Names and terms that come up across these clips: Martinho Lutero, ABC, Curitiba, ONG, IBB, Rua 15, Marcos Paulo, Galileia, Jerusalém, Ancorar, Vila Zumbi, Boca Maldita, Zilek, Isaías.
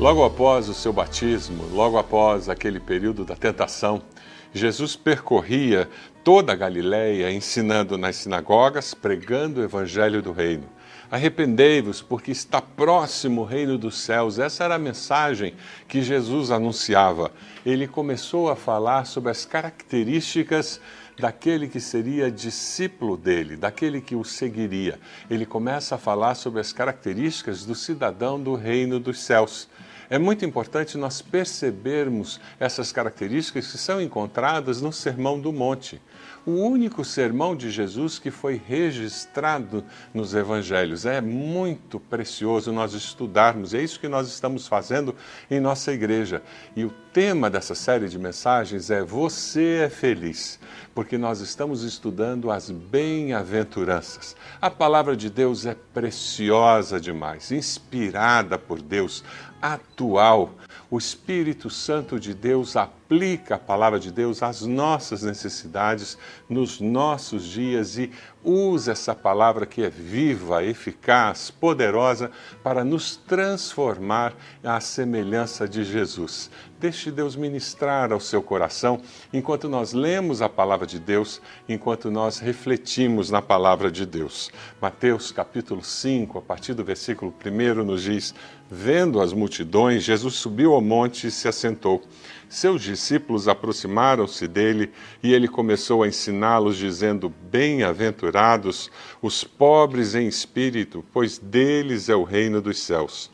Logo após o seu batismo, logo após aquele período da tentação, Jesus percorria toda a Galileia, ensinando nas sinagogas, pregando o Evangelho do Reino. Arrependei-vos, porque está próximo o Reino dos Céus. Essa era a mensagem que Jesus anunciava. Ele começou a falar sobre as características daquele que seria discípulo dele, daquele que o seguiria. Ele começa a falar sobre as características do cidadão do Reino dos Céus. É muito importante nós percebermos essas características que são encontradas no Sermão do Monte. O único sermão de Jesus que foi registrado nos Evangelhos. É muito precioso nós estudarmos, é isso que nós estamos fazendo em nossa igreja. E o tema dessa série de mensagens é Você é Feliz, porque nós estamos estudando as bem-aventuranças. A palavra de Deus é preciosa demais, inspirada por Deus, atual. O Espírito Santo de Deus aplica a palavra de Deus às nossas necessidades, nos nossos dias e usa essa palavra que é viva, eficaz, poderosa para nos transformar à semelhança de Jesus. Deixe Deus ministrar ao seu coração enquanto nós lemos a palavra de Deus, enquanto nós refletimos na palavra de Deus. Mateus capítulo 5, a partir do versículo 1, nos diz: vendo as multidões, Jesus subiu ao monte e se assentou. Seus discípulos aproximaram-se dele e ele começou a ensiná-los, dizendo: bem-aventurados os pobres em espírito, pois deles é o reino dos céus.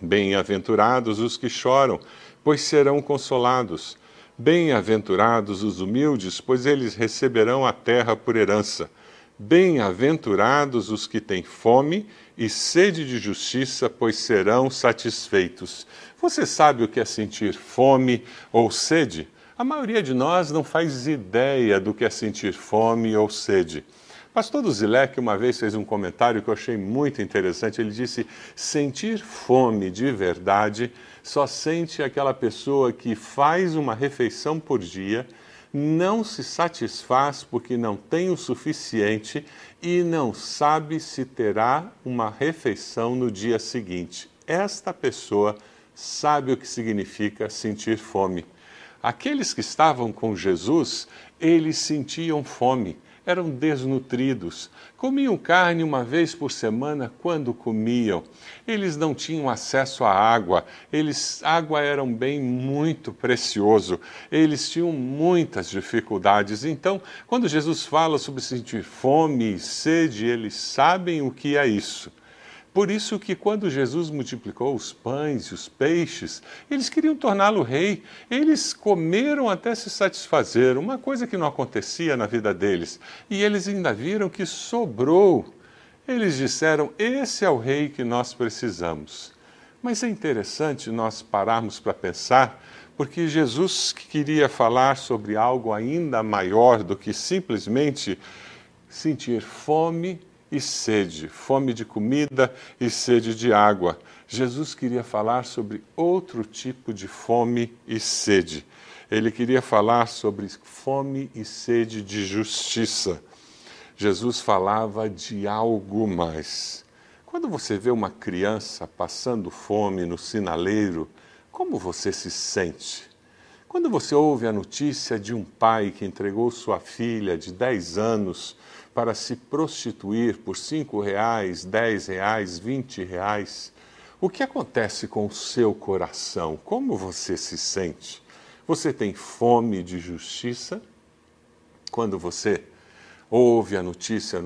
Bem-aventurados os que choram, pois serão consolados. Bem-aventurados os humildes, pois eles receberão a terra por herança. Bem-aventurados os que têm fome e sede de justiça, pois serão satisfeitos. Você sabe o que é sentir fome ou sede? A maioria de nós não faz ideia do que é sentir fome ou sede. Pastor Zilek uma vez fez um comentário que eu achei muito interessante. Ele disse: sentir fome de verdade só sente aquela pessoa que faz uma refeição por dia, não se satisfaz porque não tem o suficiente e não sabe se terá uma refeição no dia seguinte. Esta pessoa sabe o que significa sentir fome. Aqueles que estavam com Jesus, eles sentiam fome, eram desnutridos, comiam carne uma vez por semana quando comiam. Eles não tinham acesso à água, água era um bem muito precioso, eles tinham muitas dificuldades. Então, quando Jesus fala sobre sentir fome e sede, eles sabem o que é isso. Por isso que quando Jesus multiplicou os pães e os peixes, eles queriam torná-lo rei. Eles comeram até se satisfazer, uma coisa que não acontecia na vida deles. E eles ainda viram que sobrou. Eles disseram: esse é o rei que nós precisamos. Mas é interessante nós pararmos para pensar, porque Jesus queria falar sobre algo ainda maior do que simplesmente sentir fome e sede, fome de comida e sede de água. Jesus queria falar sobre outro tipo de fome e sede. Ele queria falar sobre fome e sede de justiça. Jesus falava de algo mais. Quando você vê uma criança passando fome no sinaleiro, como você se sente? Quando você ouve a notícia de um pai que entregou sua filha de 10 anos para se prostituir por 5 reais, 10 reais, 20 reais, o que acontece com o seu coração? Como você se sente? Você tem fome de justiça? Quando você ouve a notícia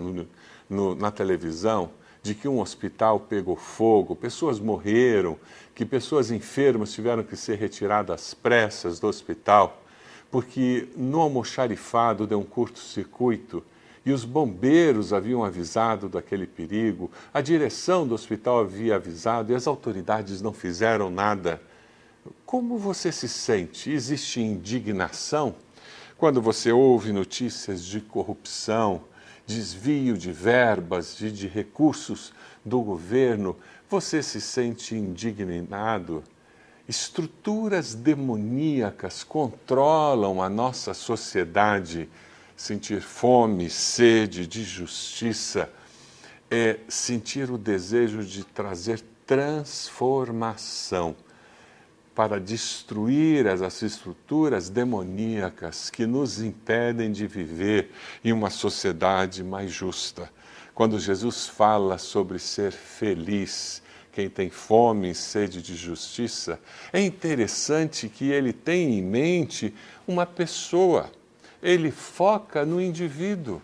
na televisão de que um hospital pegou fogo, pessoas morreram, que pessoas enfermas tiveram que ser retiradas às pressas do hospital, porque no almoxarifado deu um curto-circuito e os bombeiros haviam avisado daquele perigo, a direção do hospital havia avisado e as autoridades não fizeram nada. Como você se sente? Existe indignação? Quando você ouve notícias de corrupção, desvio de verbas, de recursos do governo, você se sente indignado? Estruturas demoníacas controlam a nossa sociedade. Sentir fome, sede de justiça é sentir o desejo de trazer transformação. para destruir as estruturas demoníacas que nos impedem de viver em uma sociedade mais justa. Quando Jesus fala sobre ser feliz, quem tem fome e sede de justiça, é interessante que ele tem em mente uma pessoa. Ele foca no indivíduo.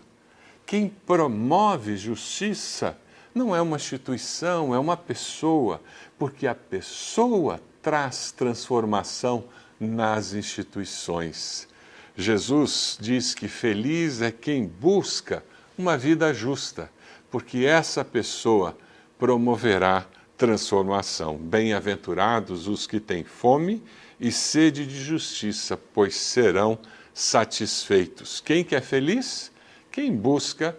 Quem promove justiça não é uma instituição, é uma pessoa, porque a pessoa traz transformação nas instituições. Jesus diz que feliz é quem busca uma vida justa, porque essa pessoa promoverá transformação. Bem-aventurados os que têm fome e sede de justiça, pois serão satisfeitos. Quem que é feliz? Quem busca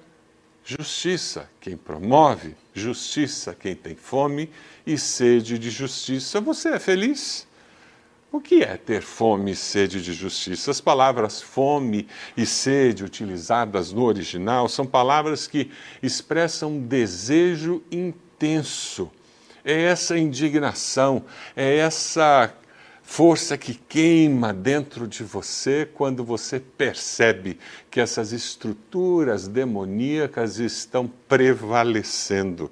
justiça, quem promove justiça, quem tem fome e sede de justiça. Você é feliz? O que é ter fome e sede de justiça? As palavras fome e sede utilizadas no original são palavras que expressam um desejo intenso. É essa indignação, é essa força que queima dentro de você quando você percebe que essas estruturas demoníacas estão prevalecendo.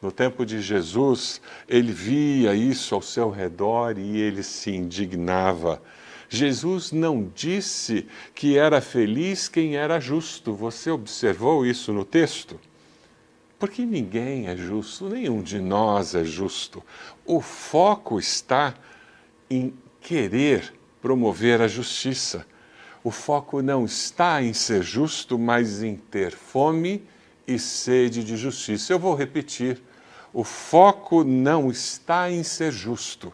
No tempo de Jesus, ele via isso ao seu redor e ele se indignava. Jesus não disse que era feliz quem era justo. Você observou isso no texto? Porque ninguém é justo, nenhum de nós é justo. O foco está em querer promover a justiça. O foco não está em ser justo, mas em ter fome e sede de justiça. Eu vou repetir. O foco não está em ser justo,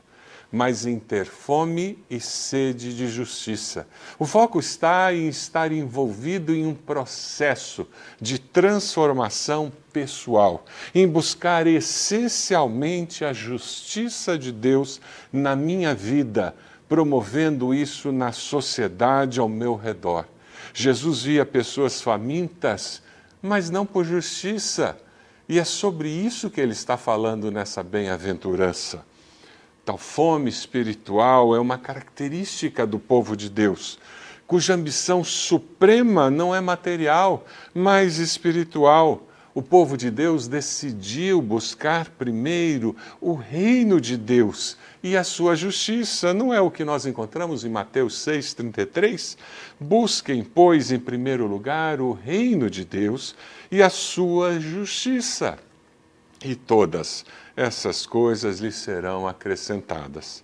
mas em ter fome e sede de justiça. O foco está em estar envolvido em um processo de transformação pessoal, em buscar essencialmente a justiça de Deus na minha vida, promovendo isso na sociedade ao meu redor. Jesus via pessoas famintas, mas não por justiça. E é sobre isso que ele está falando nessa bem-aventurança. Tal fome espiritual é uma característica do povo de Deus, cuja ambição suprema não é material, mas espiritual. O povo de Deus decidiu buscar primeiro o reino de Deus e a sua justiça. Não é o que nós encontramos em Mateus 6,33? Busquem, pois, em primeiro lugar o reino de Deus e a sua justiça, e todas essas coisas lhe serão acrescentadas.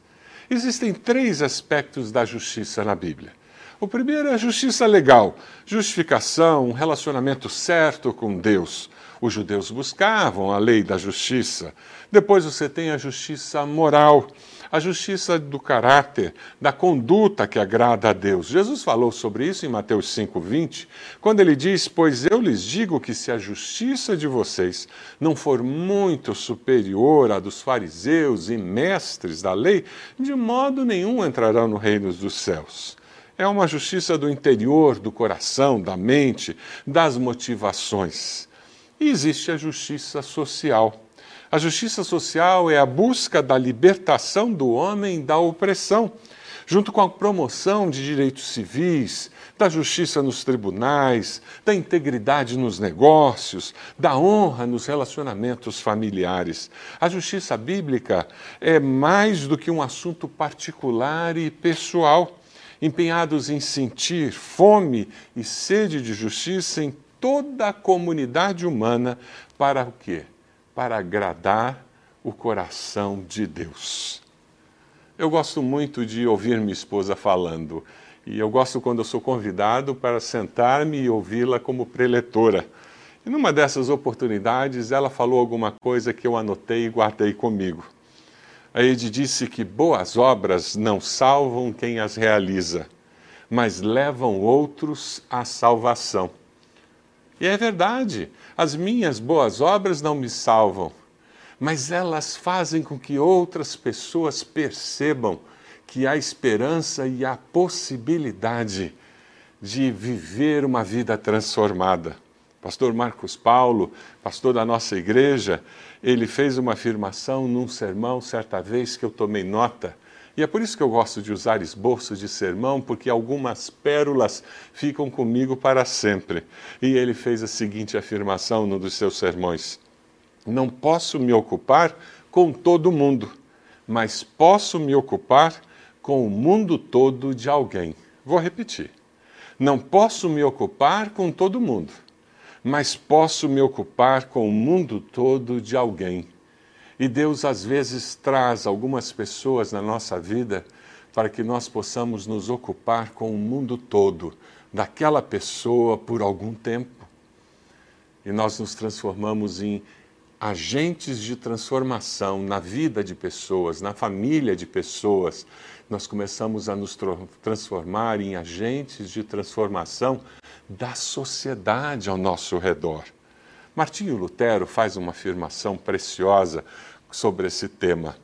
Existem três aspectos da justiça na Bíblia. O primeiro é a justiça legal, justificação, um relacionamento certo com Deus. Os judeus buscavam a lei da justiça. Depois você tem a justiça moral, a justiça do caráter, da conduta que agrada a Deus. Jesus falou sobre isso em Mateus 5,20, quando ele diz, pois eu lhes digo que se a justiça de vocês não for muito superior à dos fariseus e mestres da lei, de modo nenhum entrarão no reino dos céus. É uma justiça do interior, do coração, da mente, das motivações. E existe a justiça social. A justiça social é a busca da libertação do homem da opressão, junto com a promoção de direitos civis, da justiça nos tribunais, da integridade nos negócios, da honra nos relacionamentos familiares. A justiça bíblica é mais do que um assunto particular e pessoal. Empenhados em sentir fome e sede de justiça em toda a comunidade humana, para o quê? Para agradar o coração de Deus. Eu gosto muito de ouvir minha esposa falando, e eu gosto quando eu sou convidado para sentar-me e ouvi-la como preletora. E numa dessas oportunidades, ela falou alguma coisa que eu anotei e guardei comigo. A Ed disse que boas obras não salvam quem as realiza, mas levam outros à salvação. E é verdade, as minhas boas obras não me salvam, mas elas fazem com que outras pessoas percebam que há esperança e há possibilidade de viver uma vida transformada. Pastor Marcos Paulo, pastor da nossa igreja, ele fez uma afirmação num sermão certa vez que eu tomei nota E é por isso que eu gosto de usar esboços de sermão, porque algumas pérolas ficam comigo para sempre. E ele fez a seguinte afirmação num dos seus sermões: não posso me ocupar com todo mundo, mas posso me ocupar com o mundo todo de alguém. Vou repetir. Não posso me ocupar com todo mundo, mas posso me ocupar com o mundo todo de alguém. E Deus às vezes traz algumas pessoas na nossa vida para que nós possamos nos ocupar com o mundo todo, daquela pessoa por algum tempo. E nós nos transformamos em agentes de transformação na vida de pessoas, na família de pessoas. Nós começamos a nos transformar em agentes de transformação da sociedade ao nosso redor. Martinho Lutero faz uma afirmação preciosa sobre esse tema.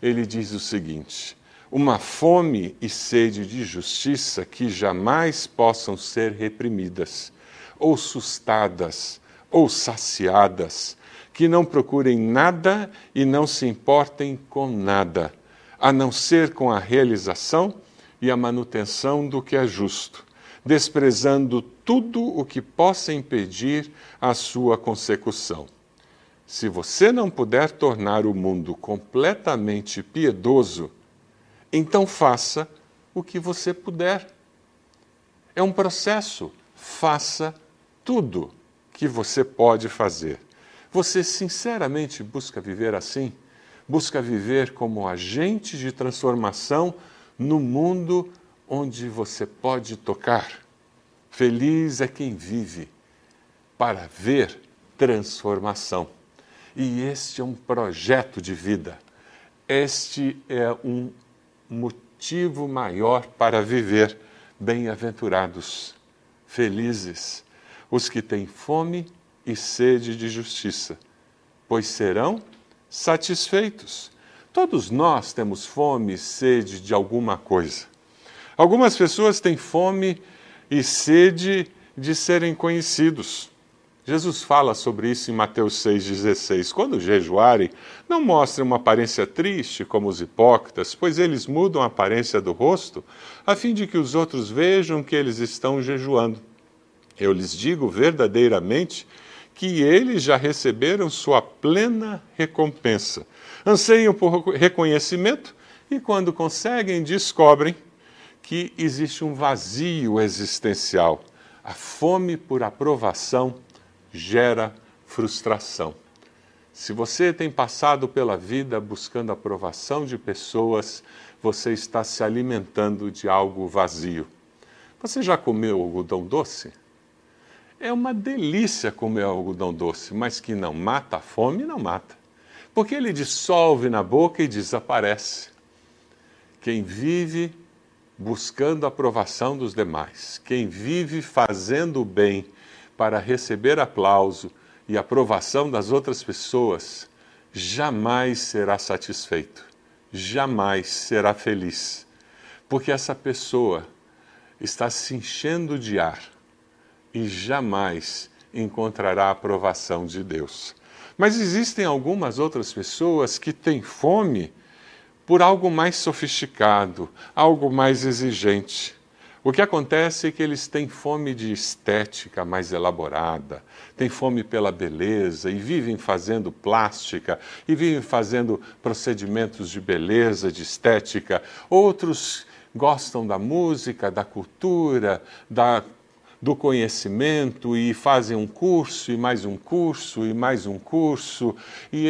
Ele diz o seguinte: uma fome e sede de justiça que jamais possam ser reprimidas, ou sustadas, ou saciadas, que não procurem nada e não se importem com nada, a não ser com a realização e a manutenção do que é justo, desprezando tudo o que possa impedir a sua consecução. Se você não puder tornar o mundo completamente piedoso, então faça o que você puder. É um processo. Faça tudo que você pode fazer. Você sinceramente busca viver assim? Busca viver como agente de transformação no mundo onde você pode tocar? Feliz é quem vive para ver transformação. E este é um projeto de vida. Este é um motivo maior para viver. Bem-aventurados, felizes, os que têm fome e sede de justiça, pois serão satisfeitos. Todos nós temos fome e sede de alguma coisa. Algumas pessoas têm fome e sede de serem conhecidos. Jesus fala sobre isso em Mateus 6,16. Quando jejuarem, não mostrem uma aparência triste como os hipócritas, pois eles mudam a aparência do rosto, a fim de que os outros vejam que eles estão jejuando. Eu lhes digo verdadeiramente que eles já receberam sua plena recompensa. Anseiam por reconhecimento e, quando conseguem, descobrem que existe um vazio existencial. A fome por aprovação gera frustração. Se você tem passado pela vida buscando aprovação de pessoas, você está se alimentando de algo vazio. Você já comeu algodão doce? É uma delícia comer algodão doce, mas que não mata a fome, não mata. Porque ele dissolve na boca e desaparece. Quem vive buscando a aprovação dos demais, quem vive fazendo o bem para receber aplauso e aprovação das outras pessoas, jamais será satisfeito, jamais será feliz. Porque essa pessoa está se enchendo de ar e jamais encontrará a aprovação de Deus. Mas existem algumas outras pessoas que têm fome por algo mais sofisticado, algo mais exigente. O que acontece é que eles têm fome de estética mais elaborada, têm fome pela beleza e vivem fazendo plástica, e vivem fazendo procedimentos de beleza, de estética. Outros gostam da música, da cultura, do conhecimento, e fazem um curso, e mais um curso, e mais um curso, e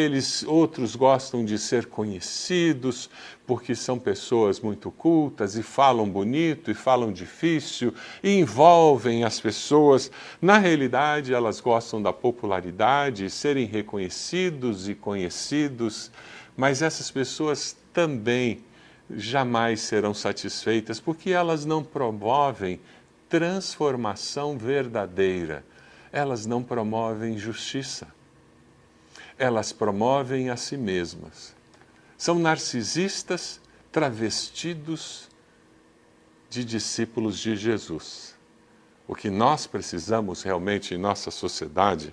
outros gostam de ser conhecidos, porque são pessoas muito cultas, e falam bonito, e falam difícil, e envolvem as pessoas. Na realidade, elas gostam da popularidade, e serem reconhecidos e conhecidos, mas essas pessoas também jamais serão satisfeitas, porque elas não promovem transformação verdadeira. Elas não promovem justiça. Elas promovem a si mesmas. São narcisistas travestidos de discípulos de Jesus. O que nós precisamos realmente em nossa sociedade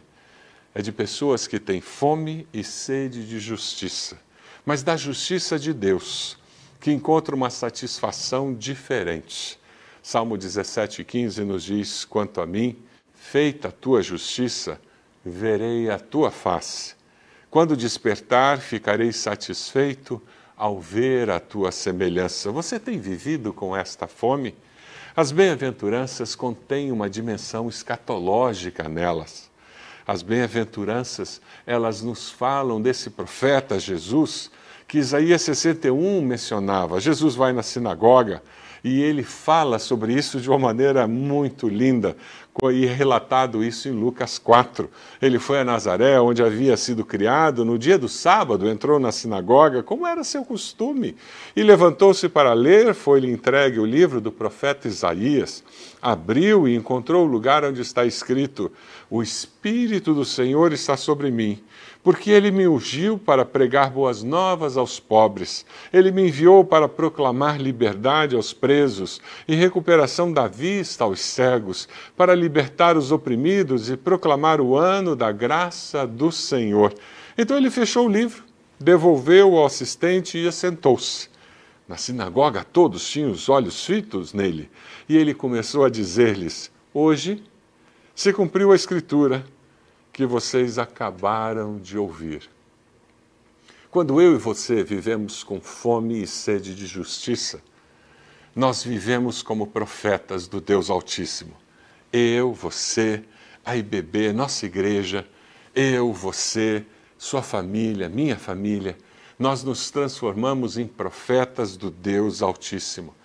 é de pessoas que têm fome e sede de justiça, mas da justiça de Deus, que encontra uma satisfação diferente. Salmo 17,15 nos diz, quanto a mim, feita a tua justiça, verei a tua face. Quando despertar, ficarei satisfeito ao ver a tua semelhança. Você tem vivido com esta fome? As bem-aventuranças contêm uma dimensão escatológica nelas. As bem-aventuranças, elas nos falam desse profeta Jesus, que Isaías 61 mencionava. Jesus vai na sinagoga e ele fala sobre isso de uma maneira muito linda, e relatado isso em Lucas 4. Ele foi a Nazaré, onde havia sido criado, no dia do sábado entrou na sinagoga, como era seu costume, e levantou-se para ler, foi-lhe entregue o livro do profeta Isaías, abriu e encontrou o lugar onde está escrito, o Espírito do Senhor está sobre mim, porque ele me ungiu para pregar boas novas aos pobres. Ele me enviou para proclamar liberdade aos presos e recuperação da vista aos cegos, para libertar os oprimidos e proclamar o ano da graça do Senhor. Então ele fechou o livro, devolveu ao assistente e assentou-se. Na sinagoga todos tinham os olhos fitos nele, e ele começou a dizer-lhes, hoje se cumpriu a escritura que vocês acabaram de ouvir. Quando eu e você vivemos com fome e sede de justiça, nós vivemos como profetas do Deus Altíssimo. Eu, você, a IBB, nossa igreja, eu, você, sua família, minha família, nós nos transformamos em profetas do Deus Altíssimo.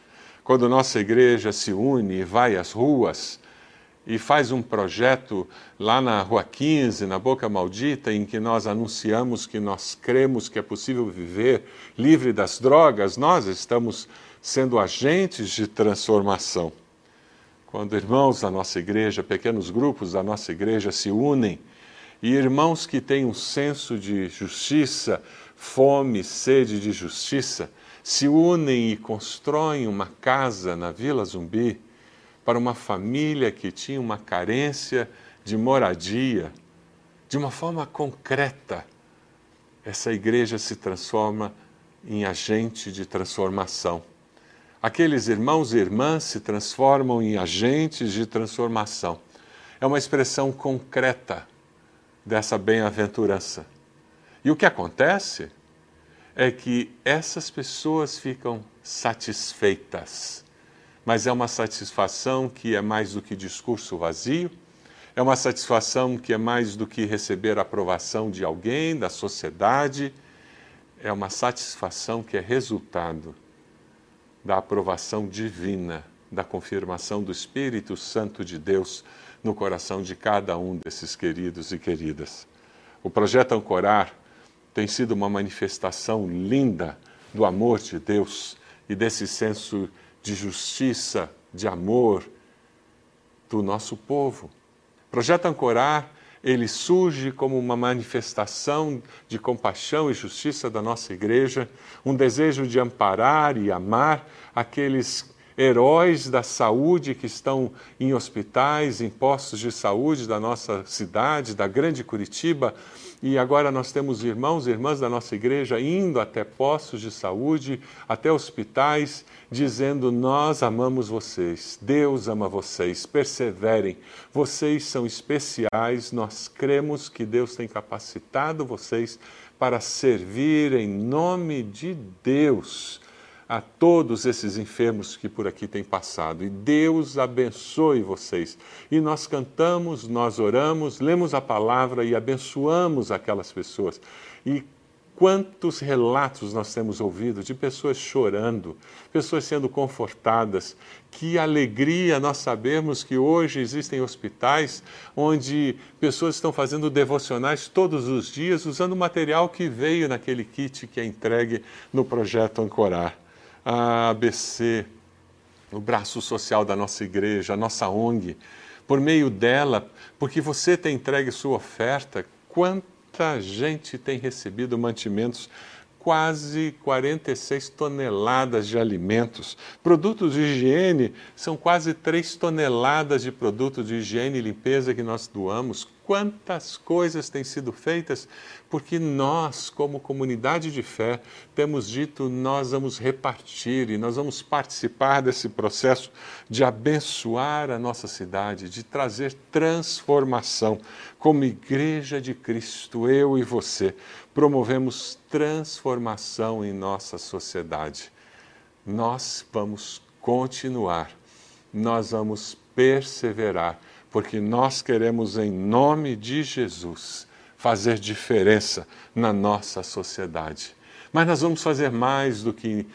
Quando nossa igreja se une e vai às ruas, e faz um projeto lá na Rua 15, na Boca Maldita, em que nós anunciamos que nós cremos que é possível viver livre das drogas, nós estamos sendo agentes de transformação. Quando irmãos da nossa igreja, pequenos grupos da nossa igreja se unem, e irmãos que têm um senso de justiça, fome, sede de justiça, se unem e constroem uma casa na Vila Zumbi, para uma família que tinha uma carência de moradia, de uma forma concreta, essa igreja se transforma em agente de transformação. Aqueles irmãos e irmãs se transformam em agentes de transformação. É uma expressão concreta dessa bem-aventurança. E o que acontece é que essas pessoas ficam satisfeitas. Mas é uma satisfação que é mais do que discurso vazio, é uma satisfação que é mais do que receber a aprovação de alguém, da sociedade, é uma satisfação que é resultado da aprovação divina, da confirmação do Espírito Santo de Deus no coração de cada um desses queridos e queridas. O projeto Ancorar tem sido uma manifestação linda do amor de Deus e desse senso de justiça, de amor do nosso povo. O projeto Ancorar, ele surge como uma manifestação de compaixão e justiça da nossa igreja, um desejo de amparar e amar aqueles heróis da saúde que estão em hospitais, em postos de saúde da nossa cidade, da grande Curitiba, e agora nós temos irmãos e irmãs da nossa igreja indo até postos de saúde, até hospitais, dizendo, nós amamos vocês, Deus ama vocês, perseverem, vocês são especiais, nós cremos que Deus tem capacitado vocês para servir em nome de Deus a todos esses enfermos que por aqui têm passado. E Deus abençoe vocês. E nós cantamos, nós oramos, lemos a palavra e abençoamos aquelas pessoas. E quantos relatos nós temos ouvido de pessoas chorando, pessoas sendo confortadas. Que alegria nós sabermos que hoje existem hospitais onde pessoas estão fazendo devocionais todos os dias, usando o material que veio naquele kit que é entregue no projeto Ancorar. A ABC, o braço social da nossa igreja, a nossa ONG, por meio dela, porque você tem entregue sua oferta, quanta gente tem recebido mantimentos, quase 46 toneladas de alimentos. Produtos de higiene, são quase 3 toneladas de produtos de higiene e limpeza que nós doamos, quantas coisas têm sido feitas, porque nós, como comunidade de fé, temos dito, nós vamos repartir e nós vamos participar desse processo de abençoar a nossa cidade, de trazer transformação. Como Igreja de Cristo, eu e você, promovemos transformação em nossa sociedade. Nós vamos continuar, nós vamos perseverar, porque nós queremos, em nome de Jesus, fazer diferença na nossa sociedade. Mas nós vamos fazer mais do que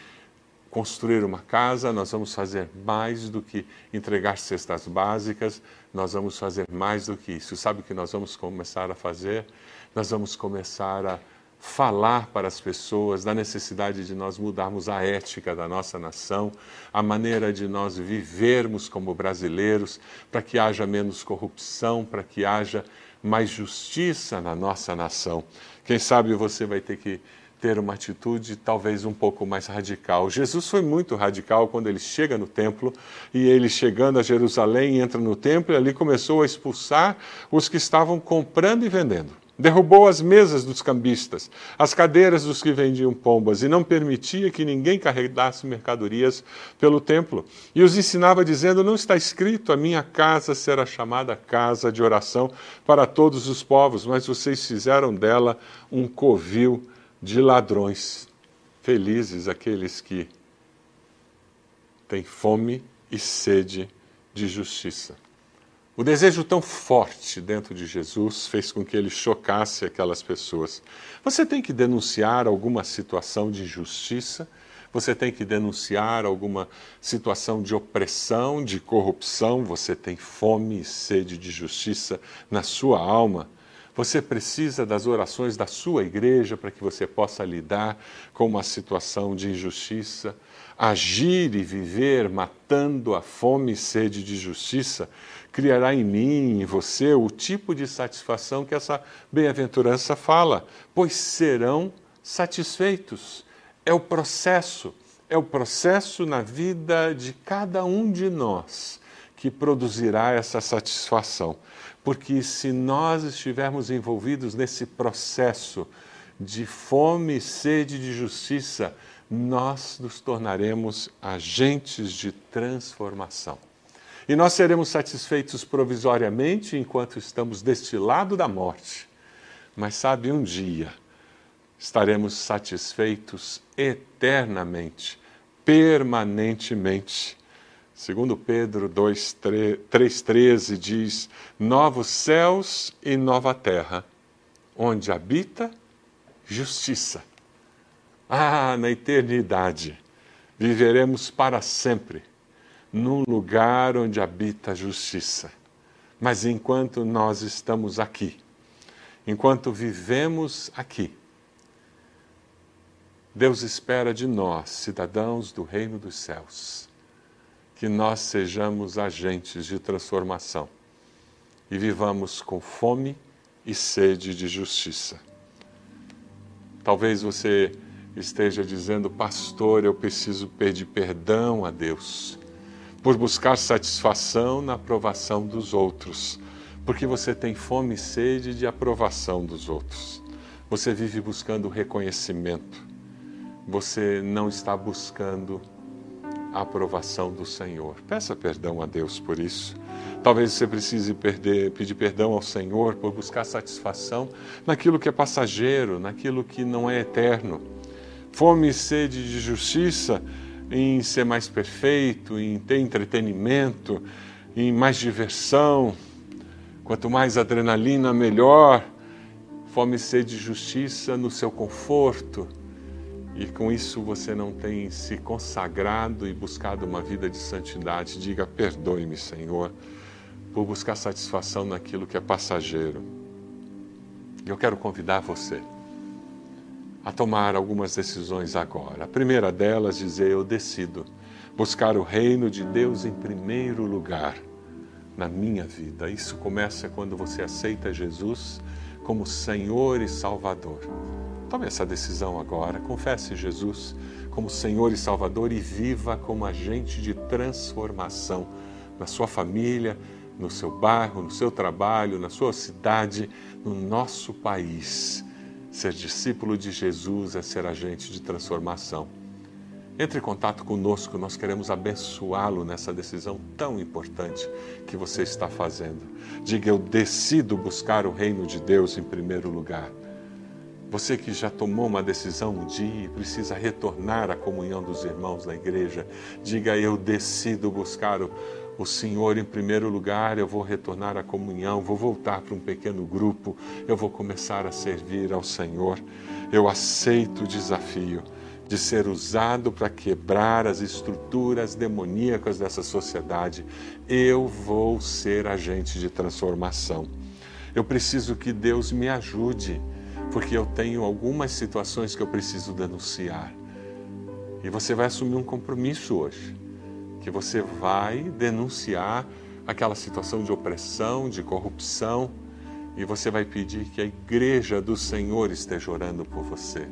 construir uma casa, nós vamos fazer mais do que entregar cestas básicas, nós vamos fazer mais do que isso. Sabe o que nós vamos começar a fazer? Nós vamos começar a falar para as pessoas da necessidade de nós mudarmos a ética da nossa nação, a maneira de nós vivermos como brasileiros, para que haja menos corrupção, para que haja mais justiça na nossa nação. Quem sabe você vai ter que ter uma atitude talvez um pouco mais radical. Jesus foi muito radical quando ele chega no templo, e ele chegando a Jerusalém entra no templo e ali começou a expulsar os que estavam comprando e vendendo. Derrubou as mesas dos cambistas, as cadeiras dos que vendiam pombas, e não permitia que ninguém carregasse mercadorias pelo templo. E os ensinava dizendo, não está escrito, a minha casa será chamada casa de oração para todos os povos, mas vocês fizeram dela um covil de ladrões. Felizes aqueles que têm fome e sede de justiça. O desejo tão forte dentro de Jesus fez com que ele chocasse aquelas pessoas. Você tem que denunciar alguma situação de injustiça, você tem que denunciar alguma situação de opressão, de corrupção, você tem fome e sede de justiça na sua alma. Você precisa das orações da sua igreja para que você possa lidar com uma situação de injustiça. Agir e viver matando a fome e sede de justiça criará em mim e em você o tipo de satisfação que essa bem-aventurança fala, pois serão satisfeitos. É o processo na vida de cada um de nós que produzirá essa satisfação. Porque se nós estivermos envolvidos nesse processo de fome e sede de justiça, nós nos tornaremos agentes de transformação. E nós seremos satisfeitos provisoriamente enquanto estamos deste lado da morte. Mas sabe, um dia estaremos satisfeitos eternamente, permanentemente. Segundo Pedro 3,13 diz, novos céus e nova terra, onde habita justiça. Ah, na eternidade, viveremos para sempre num lugar onde habita a justiça. Mas enquanto nós estamos aqui, enquanto vivemos aqui, Deus espera de nós, cidadãos do Reino dos Céus, que nós sejamos agentes de transformação e vivamos com fome e sede de justiça. Talvez você esteja dizendo, pastor, eu preciso pedir perdão a Deus por buscar satisfação na aprovação dos outros, porque você tem fome e sede de aprovação dos outros. Você vive buscando reconhecimento, você não está buscando a aprovação do Senhor. Peça perdão a Deus por isso. Talvez você precise pedir perdão ao Senhor por buscar satisfação naquilo que é passageiro, naquilo que não é eterno. Fome e sede de justiça em ser mais perfeito, em ter entretenimento, em mais diversão. Quanto mais adrenalina, melhor. Fome e sede de justiça no seu conforto. E com isso você não tem se consagrado e buscado uma vida de santidade. Diga, perdoe-me, Senhor, por buscar satisfação naquilo que é passageiro. E eu quero convidar você a tomar algumas decisões agora. A primeira delas, dizer, eu decido buscar o reino de Deus em primeiro lugar na minha vida. Isso começa quando você aceita Jesus como Senhor e Salvador. Tome essa decisão agora, confesse Jesus como Senhor e Salvador e viva como agente de transformação na sua família, no seu bairro, no seu trabalho, na sua cidade, no nosso país. Ser discípulo de Jesus é ser agente de transformação. Entre em contato conosco, nós queremos abençoá-lo nessa decisão tão importante que você está fazendo. Diga, eu decido buscar o reino de Deus em primeiro lugar. Você que já tomou uma decisão um dia e precisa retornar à comunhão dos irmãos da igreja, diga, eu decido buscar o Senhor em primeiro lugar, eu vou retornar à comunhão, vou voltar para um pequeno grupo, eu vou começar a servir ao Senhor. Eu aceito o desafio de ser usado para quebrar as estruturas demoníacas dessa sociedade. Eu vou ser agente de transformação. Eu preciso que Deus me ajude, porque eu tenho algumas situações que eu preciso denunciar. E você vai assumir um compromisso hoje, que você vai denunciar aquela situação de opressão, de corrupção, e você vai pedir que a igreja do Senhor esteja orando por você,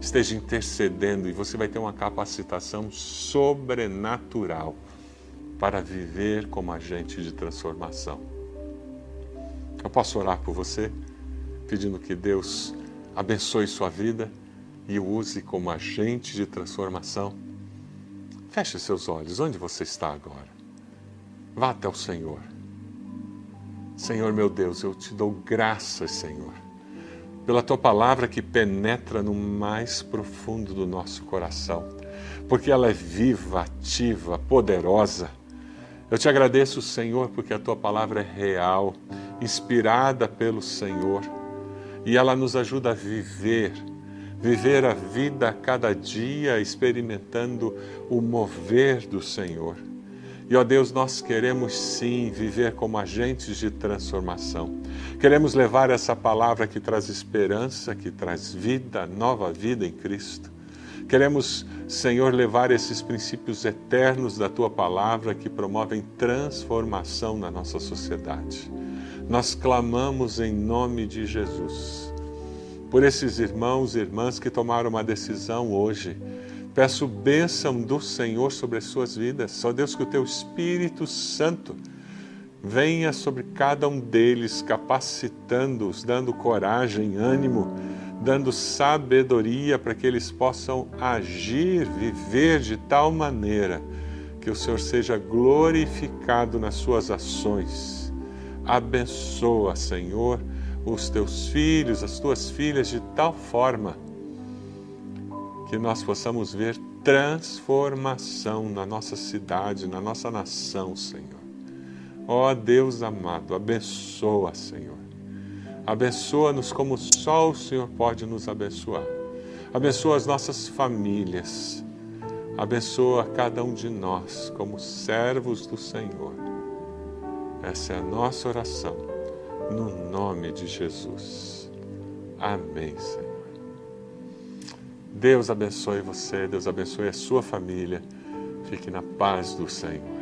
esteja intercedendo, e você vai ter uma capacitação sobrenatural para viver como agente de transformação. Eu posso orar por você, pedindo que Deus abençoe sua vida e o use como agente de transformação. Feche seus olhos, onde você está agora? Vá até o Senhor. Senhor meu Deus, eu te dou graças, Senhor, pela tua palavra que penetra no mais profundo do nosso coração, porque ela é viva, ativa, poderosa. Eu te agradeço, Senhor, porque a tua palavra é real, inspirada pelo Senhor, e ela nos ajuda a viver a vida a cada dia, experimentando o mover do Senhor. E, ó Deus, nós queremos sim viver como agentes de transformação. Queremos levar essa palavra que traz esperança, que traz vida, nova vida em Cristo. Queremos, Senhor, levar esses princípios eternos da Tua Palavra que promovem transformação na nossa sociedade. Nós clamamos em nome de Jesus. Por esses irmãos e irmãs que tomaram uma decisão hoje, peço bênção do Senhor sobre as suas vidas. Só Deus, que o Teu Espírito Santo venha sobre cada um deles, capacitando-os, dando coragem, ânimo, dando sabedoria para que eles possam agir, viver de tal maneira que o Senhor seja glorificado nas suas ações. Abençoa, Senhor, os teus filhos, as tuas filhas, de tal forma que nós possamos ver transformação na nossa cidade, na nossa nação, Senhor. Ó Deus amado, abençoa, Senhor. Abençoa-nos como só o Senhor pode nos abençoar. Abençoa as nossas famílias. Abençoa cada um de nós como servos do Senhor. Essa é a nossa oração, no nome de Jesus. Amém, Senhor. Deus abençoe você, Deus abençoe a sua família. Fique na paz do Senhor.